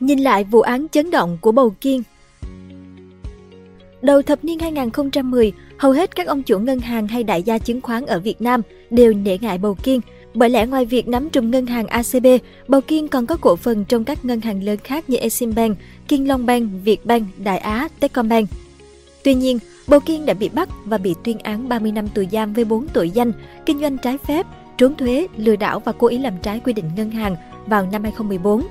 Nhìn lại vụ án chấn động của Bầu Kiên. Đầu thập niên 2010, hầu hết các ông chủ ngân hàng hay đại gia chứng khoán ở Việt Nam đều nể ngại Bầu Kiên. Bởi lẽ ngoài việc nắm trùm ngân hàng ACB, Bầu Kiên còn có cổ phần trong các ngân hàng lớn khác như Eximbank, Kiên Long Bank, Việt Bank, Đại Á, Techcombank. Tuy nhiên, Bầu Kiên đã bị bắt và bị tuyên án 30 năm tù giam với 4 tội danh kinh doanh trái phép, trốn thuế, lừa đảo và cố ý làm trái quy định ngân hàng vào năm 2014.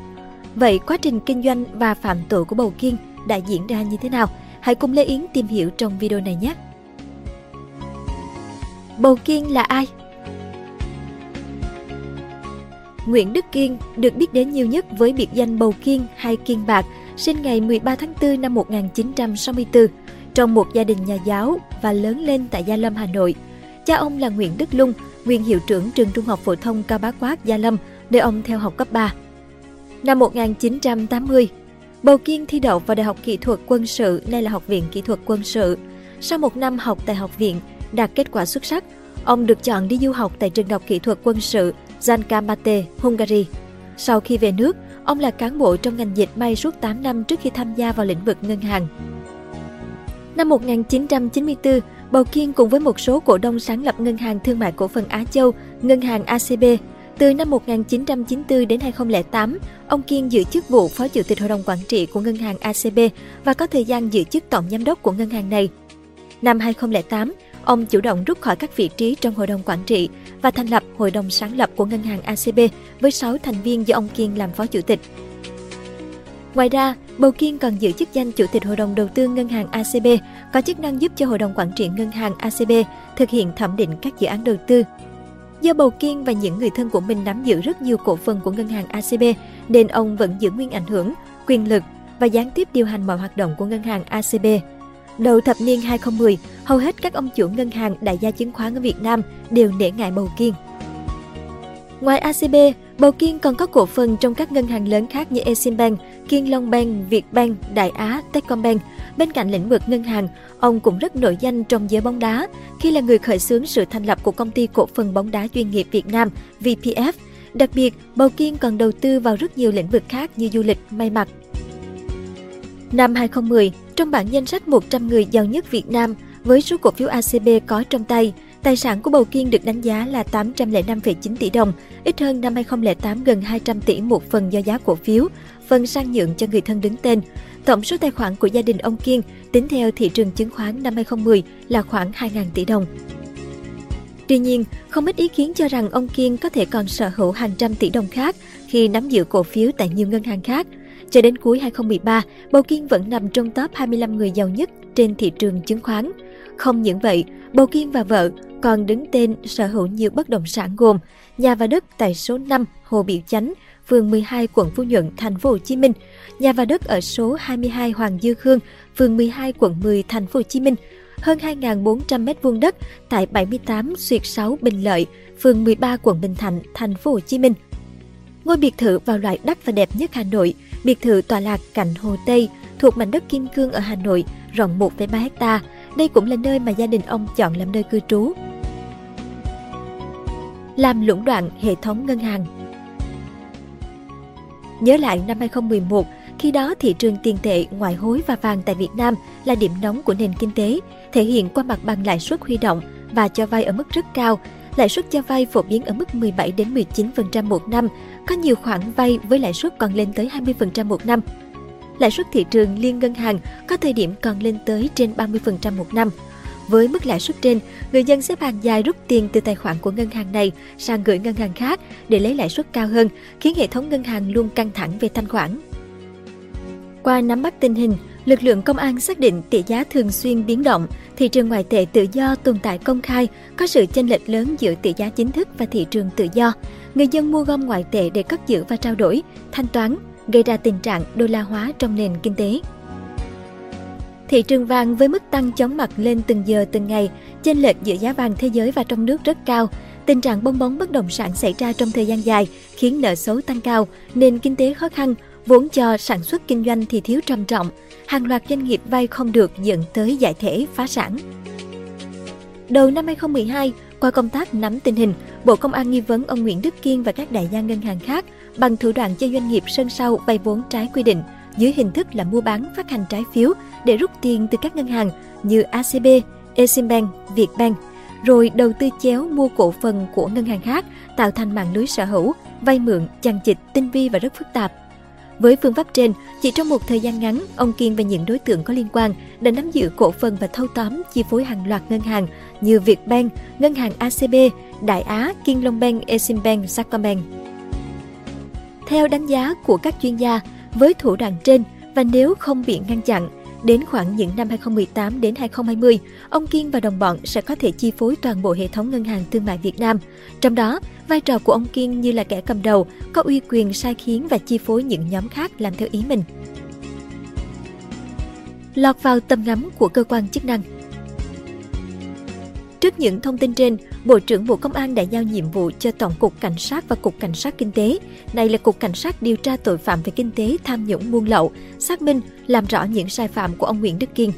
Vậy quá trình kinh doanh và phạm tội của Bầu Kiên đã diễn ra như thế nào? Hãy cùng Lê Yến tìm hiểu trong video này nhé! Bầu Kiên là ai? Nguyễn Đức Kiên được biết đến nhiều nhất với biệt danh Bầu Kiên hay Kiên Bạc, sinh ngày 13 tháng 4 năm 1964, trong một gia đình nhà giáo và lớn lên tại Gia Lâm, Hà Nội. Cha ông là Nguyễn Đức Lung, nguyên hiệu trưởng trường trung học phổ thông Cao Bá Quát, Gia Lâm, nơi ông theo học cấp 3. Năm 1980, Bầu Kiên thi đậu vào Đại học Kỹ thuật Quân sự, nay là Học viện Kỹ thuật Quân sự. Sau một năm học tại học viện, đạt kết quả xuất sắc, ông được chọn đi du học tại trường Đại học Kỹ thuật Quân sự Zankamate, Hungary. Sau khi về nước, ông là cán bộ trong ngành dệt may suốt 8 năm trước khi tham gia vào lĩnh vực ngân hàng. Năm 1994, Bầu Kiên cùng với một số cổ đông sáng lập Ngân hàng Thương mại Cổ phần Á Châu, Ngân hàng ACB. Từ năm 1994 đến 2008, ông Kiên giữ chức vụ Phó Chủ tịch Hội đồng Quản trị của Ngân hàng ACB và có thời gian giữ chức Tổng Giám đốc của ngân hàng này. Năm 2008, ông chủ động rút khỏi các vị trí trong Hội đồng Quản trị và thành lập Hội đồng Sáng lập của Ngân hàng ACB với 6 thành viên do ông Kiên làm Phó Chủ tịch. Ngoài ra, Bầu Kiên còn giữ chức danh Chủ tịch Hội đồng Đầu tư Ngân hàng ACB, có chức năng giúp cho Hội đồng Quản trị Ngân hàng ACB thực hiện thẩm định các dự án đầu tư. Do Bầu Kiên và những người thân của mình nắm giữ rất nhiều cổ phần của ngân hàng ACB, nên ông vẫn giữ nguyên ảnh hưởng, quyền lực và gián tiếp điều hành mọi hoạt động của ngân hàng ACB. Đầu thập niên 2010, hầu hết các ông chủ ngân hàng, đại gia chứng khoán ở Việt Nam đều nể ngại Bầu Kiên. Ngoài ACB, Bầu Kiên còn có cổ phần trong các ngân hàng lớn khác như Eximbank, Kiên Long Bank, Việt Bank, Đại Á, Techcombank. Bên cạnh lĩnh vực ngân hàng, ông cũng rất nổi danh trong giới bóng đá khi là người khởi xướng sự thành lập của công ty cổ phần bóng đá chuyên nghiệp Việt Nam VPF. Đặc biệt, Bầu Kiên còn đầu tư vào rất nhiều lĩnh vực khác như du lịch, may mặc. Năm 2010, trong bảng danh sách 100 người giàu nhất Việt Nam, với số cổ phiếu ACB có trong tay, tài sản của Bầu Kiên được đánh giá là 805,9 tỷ đồng, ít hơn năm 2008 gần 200 tỷ một phần do giá cổ phiếu, phần sang nhượng cho người thân đứng tên. Tổng số tài khoản của gia đình ông Kiên tính theo thị trường chứng khoán năm 2010 là khoảng 2.000 tỷ đồng. Tuy nhiên, không ít ý kiến cho rằng ông Kiên có thể còn sở hữu hàng trăm tỷ đồng khác khi nắm giữ cổ phiếu tại nhiều ngân hàng khác. Cho đến cuối 2013, Bầu Kiên vẫn nằm trong top 25 người giàu nhất trên thị trường chứng khoán. Không những vậy, Bầu Kiên và vợ còn đứng tên sở hữu nhiều bất động sản gồm nhà và đất tại số 5 Hồ Biểu Chánh, phường 12 quận Phú Nhuận, thành phố Hồ Chí Minh, nhà và đất ở số 22 Hoàng Dư Khương, phường 12 quận 10, thành phố Hồ Chí Minh, hơn 2.400 m2 đất tại 78/6 Bình Lợi, phường 13 quận Bình Thạnh, thành phố Hồ Chí Minh. Ngôi biệt thự vào loại đắt và đẹp nhất Hà Nội, biệt thự tọa lạc cạnh Hồ Tây, thuộc mảnh đất Kim Cương ở Hà Nội, rộng 1,3 hecta. Đây cũng là nơi mà gia đình ông chọn làm nơi cư trú. Làm lũng đoạn hệ thống ngân hàng. Nhớ lại năm 2011, khi đó thị trường tiền tệ, ngoại hối và vàng tại Việt Nam là điểm nóng của nền kinh tế, thể hiện qua mặt bằng lãi suất huy động và cho vay ở mức rất cao. Lãi suất cho vay phổ biến ở mức 17-19% một năm, có nhiều khoản vay với lãi suất còn lên tới 20% một năm. Lãi suất thị trường liên ngân hàng có thời điểm còn lên tới trên 30% một năm. Với mức lãi suất trên, người dân xếp hàng dài rút tiền từ tài khoản của ngân hàng này sang gửi ngân hàng khác để lấy lãi suất cao hơn, khiến hệ thống ngân hàng luôn căng thẳng về thanh khoản. Qua nắm bắt tình hình, lực lượng công an xác định tỷ giá thường xuyên biến động, thị trường ngoại tệ tự do tồn tại công khai, có sự chênh lệch lớn giữa tỷ giá chính thức và thị trường tự do. Người dân mua gom ngoại tệ để cất giữ và trao đổi, thanh toán, gây ra tình trạng đô la hóa trong nền kinh tế. Thị trường vàng với mức tăng chóng mặt lên từng giờ từng ngày, chênh lệch giữa giá vàng thế giới và trong nước rất cao. Tình trạng bong bóng bất động sản xảy ra trong thời gian dài khiến nợ xấu tăng cao, nền kinh tế khó khăn, vốn cho sản xuất kinh doanh thì thiếu trầm trọng. Hàng loạt doanh nghiệp vay không được dẫn tới giải thể, phá sản. Đầu năm 2012, qua công tác nắm tình hình, Bộ Công an nghi vấn ông Nguyễn Đức Kiên và các đại gia ngân hàng khác bằng thủ đoạn cho doanh nghiệp sân sau vay vốn trái quy định dưới hình thức là mua bán phát hành trái phiếu để rút tiền từ các ngân hàng như ACB, Eximbank, Việt Bank, rồi đầu tư chéo mua cổ phần của ngân hàng khác, tạo thành mạng lưới sở hữu, vay mượn, chằng chịt, tinh vi và rất phức tạp. Với phương pháp trên, chỉ trong một thời gian ngắn, ông Kiên và những đối tượng có liên quan đã nắm giữ cổ phần và thâu tóm chi phối hàng loạt ngân hàng như Việt Bank, ngân hàng ACB, Đại Á, Kiên Long Bank, Eximbank, Sacombank. Theo đánh giá của các chuyên gia, với thủ đoạn trên và nếu không bị ngăn chặn, đến khoảng những năm 2018 đến 2020, ông Kiên và đồng bọn sẽ có thể chi phối toàn bộ hệ thống ngân hàng thương mại Việt Nam. Trong đó, vai trò của ông Kiên như là kẻ cầm đầu, có uy quyền sai khiến và chi phối những nhóm khác làm theo ý mình. Lọt vào tầm ngắm của cơ quan chức năng. Trước những thông tin trên, Bộ trưởng Bộ Công an đã giao nhiệm vụ cho Tổng cục Cảnh sát và Cục Cảnh sát Kinh tế, này là Cục Cảnh sát điều tra tội phạm về kinh tế, tham nhũng, buôn lậu, xác minh, làm rõ những sai phạm của ông Nguyễn Đức Kiên.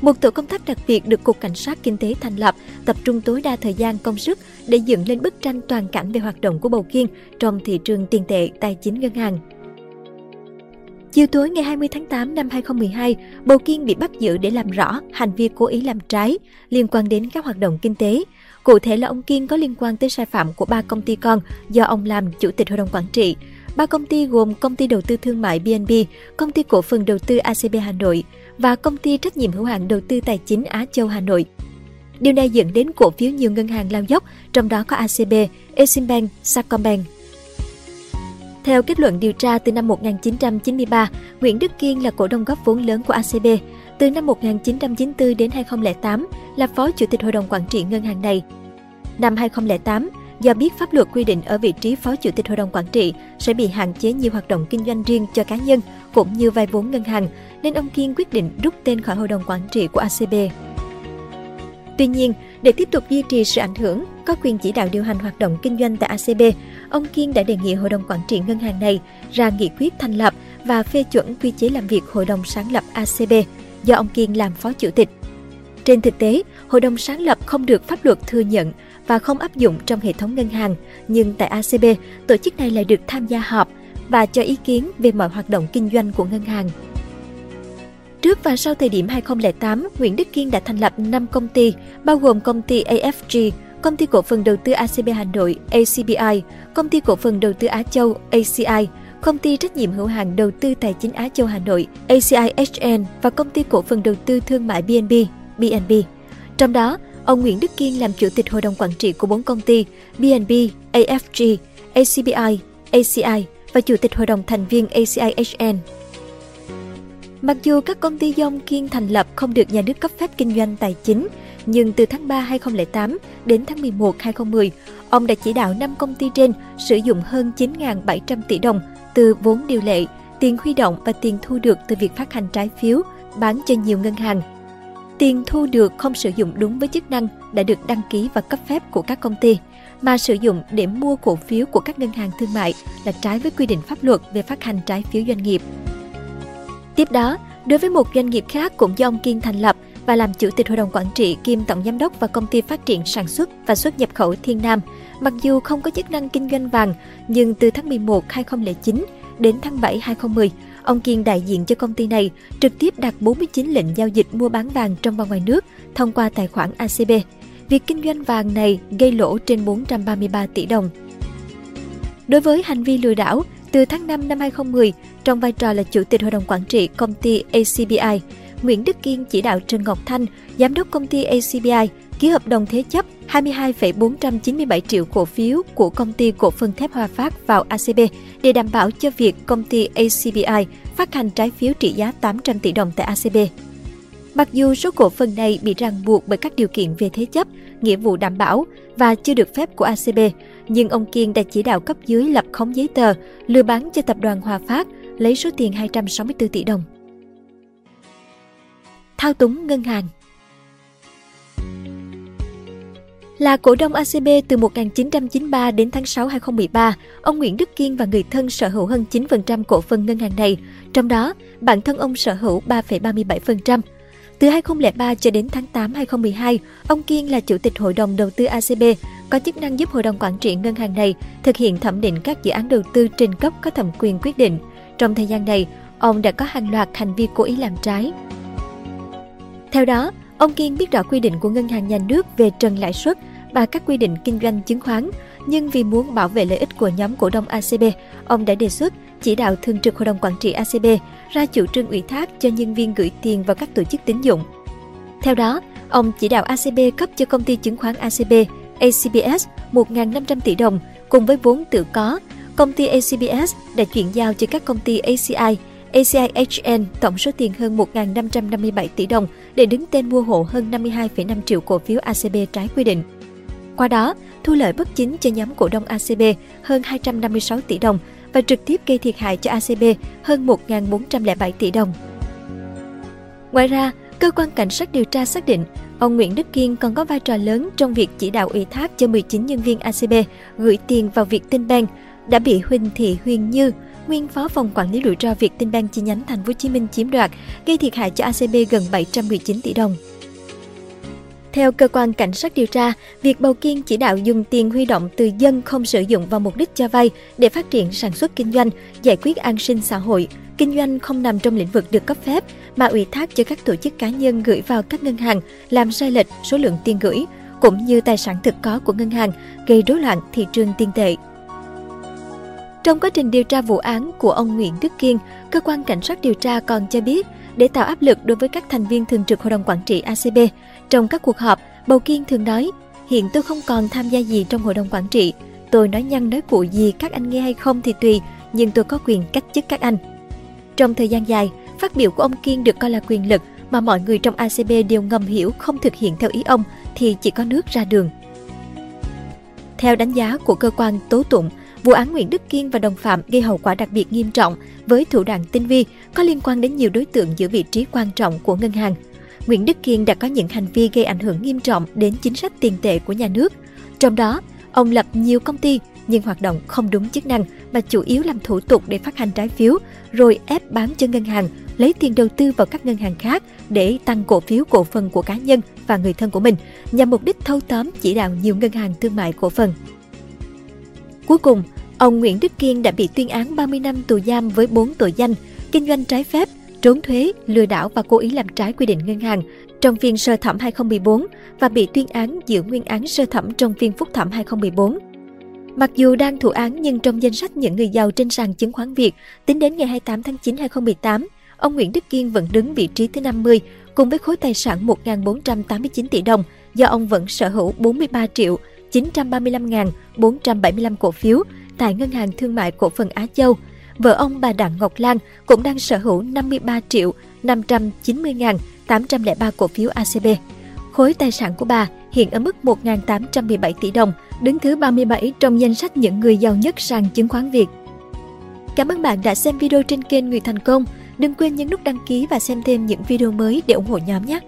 Một tổ công tác đặc biệt được Cục Cảnh sát Kinh tế thành lập, tập trung tối đa thời gian công sức để dựng lên bức tranh toàn cảnh về hoạt động của Bầu Kiên trong thị trường tiền tệ, tài chính ngân hàng. Chiều tối ngày 20 tháng 8 năm 2012, Bầu Kiên bị bắt giữ để làm rõ hành vi cố ý làm trái liên quan đến các hoạt động kinh tế. Cụ thể là ông Kiên có liên quan tới sai phạm của 3 công ty con do ông làm chủ tịch hội đồng quản trị. 3 công ty gồm Công ty Đầu tư Thương mại BNB, Công ty Cổ phần Đầu tư ACB Hà Nội và Công ty Trách nhiệm hữu hạn Đầu tư Tài chính Á Châu Hà Nội. Điều này dẫn đến cổ phiếu nhiều ngân hàng lao dốc, trong đó có ACB, Eximbank, Sacombank. Theo kết luận điều tra, từ năm 1993, Nguyễn Đức Kiên là cổ đông góp vốn lớn của ACB. Từ năm 1994 đến 2008 là Phó Chủ tịch Hội đồng Quản trị ngân hàng này. Năm 2008, do biết pháp luật quy định ở vị trí Phó Chủ tịch Hội đồng Quản trị sẽ bị hạn chế nhiều hoạt động kinh doanh riêng cho cá nhân cũng như vay vốn ngân hàng, nên ông Kiên quyết định rút tên khỏi Hội đồng Quản trị của ACB. Tuy nhiên, để tiếp tục duy trì sự ảnh hưởng, có quyền chỉ đạo điều hành hoạt động kinh doanh tại ACB, ông Kiên đã đề nghị Hội đồng Quản trị ngân hàng này ra nghị quyết thành lập và phê chuẩn quy chế làm việc Hội đồng sáng lập ACB do ông Kiên làm Phó Chủ tịch. Trên thực tế, Hội đồng sáng lập không được pháp luật thừa nhận và không áp dụng trong hệ thống ngân hàng, nhưng tại ACB, tổ chức này lại được tham gia họp và cho ý kiến về mọi hoạt động kinh doanh của ngân hàng. Trước và sau thời điểm 2008, Nguyễn Đức Kiên đã thành lập 5 công ty, bao gồm công ty AFG, Công ty Cổ phần Đầu tư ACB Hà Nội ACBI, Công ty Cổ phần Đầu tư Á Châu ACI, Công ty Trách nhiệm hữu hạn Đầu tư Tài chính Á Châu Hà Nội ACIHN và Công ty Cổ phần Đầu tư Thương mại BNB. Trong đó, ông Nguyễn Đức Kiên làm Chủ tịch Hội đồng Quản trị của 4 công ty BNB, AFG, ACBI, ACI và Chủ tịch Hội đồng thành viên ACIHN. Mặc dù các công ty do ông Kiên thành lập không được nhà nước cấp phép kinh doanh tài chính, nhưng từ tháng 3 2008 đến tháng 11 2010, ông đã chỉ đạo 5 công ty trên sử dụng hơn 9.700 tỷ đồng từ vốn điều lệ, tiền huy động và tiền thu được từ việc phát hành trái phiếu, bán cho nhiều ngân hàng. Tiền thu được không sử dụng đúng với chức năng đã được đăng ký và cấp phép của các công ty, mà sử dụng để mua cổ phiếu của các ngân hàng thương mại là trái với quy định pháp luật về phát hành trái phiếu doanh nghiệp. Tiếp đó, đối với một doanh nghiệp khác cũng do ông Kiên thành lập và làm Chủ tịch Hội đồng Quản trị kiêm Tổng Giám đốc và Công ty Phát triển Sản xuất và Xuất nhập khẩu Thiên Nam, mặc dù không có chức năng kinh doanh vàng, nhưng từ tháng 11 2009 đến tháng 7 2010, ông Kiên đại diện cho công ty này trực tiếp đặt 49 lệnh giao dịch mua bán vàng trong và ngoài nước thông qua tài khoản ACB. Việc kinh doanh vàng này gây lỗ trên 433 tỷ đồng. Đối với hành vi lừa đảo, từ tháng 5 năm 2010, trong vai trò là Chủ tịch Hội đồng Quản trị công ty ACBI, Nguyễn Đức Kiên chỉ đạo Trần Ngọc Thanh, Giám đốc công ty ACBI, ký hợp đồng thế chấp 22,497 triệu cổ phiếu của Công ty Cổ phần Thép Hòa Phát vào ACB để đảm bảo cho việc công ty ACBI phát hành trái phiếu trị giá 800 tỷ đồng tại ACB. Mặc dù số cổ phần này bị ràng buộc bởi các điều kiện về thế chấp, nghĩa vụ đảm bảo và chưa được phép của ACB, nhưng ông Kiên đã chỉ đạo cấp dưới lập khống giấy tờ, lừa bán cho Tập đoàn Hòa Phát, lấy số tiền 264 tỷ đồng. Thao túng ngân hàng. Là cổ đông ACB từ 1993 đến tháng 6 2013, ông Nguyễn Đức Kiên và người thân sở hữu hơn 9% cổ phần ngân hàng này, trong đó bản thân ông sở hữu 3,37%. Từ 2003 cho đến tháng 8 2012, ông Kiên là Chủ tịch Hội đồng Đầu tư ACB, có chức năng giúp Hội đồng Quản trị ngân hàng này thực hiện thẩm định các dự án đầu tư trên cấp có thẩm quyền quyết định. Trong thời gian này, ông đã có hàng loạt hành vi cố ý làm trái. Theo đó, ông Kiên biết rõ quy định của Ngân hàng Nhà nước về trần lãi suất và các quy định kinh doanh chứng khoán, nhưng vì muốn bảo vệ lợi ích của nhóm cổ đông ACB, ông đã đề xuất chỉ đạo Thường trực Hội đồng Quản trị ACB ra chủ trương ủy thác cho nhân viên gửi tiền vào các tổ chức tín dụng. Theo đó, ông chỉ đạo ACB cấp cho công ty chứng khoán ACB, ACBS 1.500 tỷ đồng cùng với vốn tự có. Công ty ACBS đã chuyển giao cho các công ty ACI, ACIHN tổng số tiền hơn 1.557 tỷ đồng để đứng tên mua hộ hơn 52,5 triệu cổ phiếu ACB trái quy định. Qua đó, thu lợi bất chính cho nhóm cổ đông ACB hơn 256 tỷ đồng và trực tiếp gây thiệt hại cho ACB hơn 1.407 tỷ đồng. Ngoài ra, cơ quan cảnh sát điều tra xác định ông Nguyễn Đức Kiên còn có vai trò lớn trong việc chỉ đạo ủy thác cho 19 nhân viên ACB gửi tiền vào Vietinbank, đã bị Huỳnh Thị Huyền Như, nguyên phó phòng quản lý rủi ro Vietinbank chi nhánh Thành phố Hồ Chí Minh chiếm đoạt, gây thiệt hại cho ACB gần 719 tỷ đồng. Theo cơ quan cảnh sát điều tra, việc Bầu Kiên chỉ đạo dùng tiền huy động từ dân không sử dụng vào mục đích cho vay để phát triển sản xuất kinh doanh, giải quyết an sinh xã hội, kinh doanh không nằm trong lĩnh vực được cấp phép mà ủy thác cho các tổ chức cá nhân gửi vào các ngân hàng, làm sai lệch số lượng tiền gửi cũng như tài sản thực có của ngân hàng, gây rối loạn thị trường tiền tệ. Trong quá trình điều tra vụ án của ông Nguyễn Đức Kiên, cơ quan cảnh sát điều tra còn cho biết, để tạo áp lực đối với các thành viên thường trực Hội đồng Quản trị ACB, trong các cuộc họp, Bầu Kiên thường nói: "Hiện tôi không còn tham gia gì trong Hội đồng Quản trị. Tôi nói nhăng nói cụ gì các anh nghe hay không thì tùy, nhưng tôi có quyền cách chức các anh." Trong thời gian dài, phát biểu của ông Kiên được coi là quyền lực mà mọi người trong ACB đều ngầm hiểu không thực hiện theo ý ông thì chỉ có nước ra đường. Theo đánh giá của cơ quan tố tụng, vụ án Nguyễn Đức Kiên và đồng phạm gây hậu quả đặc biệt nghiêm trọng với thủ đoạn tinh vi, có liên quan đến nhiều đối tượng giữ vị trí quan trọng của ngân hàng. Nguyễn Đức Kiên đã có những hành vi gây ảnh hưởng nghiêm trọng đến chính sách tiền tệ của nhà nước. Trong đó, ông lập nhiều công ty nhưng hoạt động không đúng chức năng và chủ yếu làm thủ tục để phát hành trái phiếu, rồi ép bán cho ngân hàng, lấy tiền đầu tư vào các ngân hàng khác để tăng cổ phiếu cổ phần của cá nhân và người thân của mình, nhằm mục đích thâu tóm chỉ đạo nhiều ngân hàng thương mại cổ phần. Cuối cùng, ông Nguyễn Đức Kiên đã bị tuyên án 30 năm tù giam với 4 tội danh: kinh doanh trái phép, trốn thuế, lừa đảo và cố ý làm trái quy định ngân hàng trong phiên sơ thẩm 2014 và bị tuyên án giữ nguyên án sơ thẩm trong phiên phúc thẩm 2014. Mặc dù đang thụ án nhưng trong danh sách những người giàu trên sàn chứng khoán Việt, tính đến ngày 28 tháng 9 2018, ông Nguyễn Đức Kiên vẫn đứng vị trí thứ 50 cùng với khối tài sản 1.489 tỷ đồng do ông vẫn sở hữu 43.935.475 cổ phiếu tại Ngân hàng Thương mại Cổ phần Á Châu. Vợ ông bà Đặng Ngọc Lan cũng đang sở hữu 53.590.803 cổ phiếu ACB. Khối tài sản của bà hiện ở mức 1.817 tỷ đồng, đứng thứ 37 trong danh sách những người giàu nhất sàn chứng khoán Việt. Cảm ơn bạn đã xem video trên kênh Người Thành Công. Đừng quên nhấn nút đăng ký và xem thêm những video mới để ủng hộ nhóm nhé!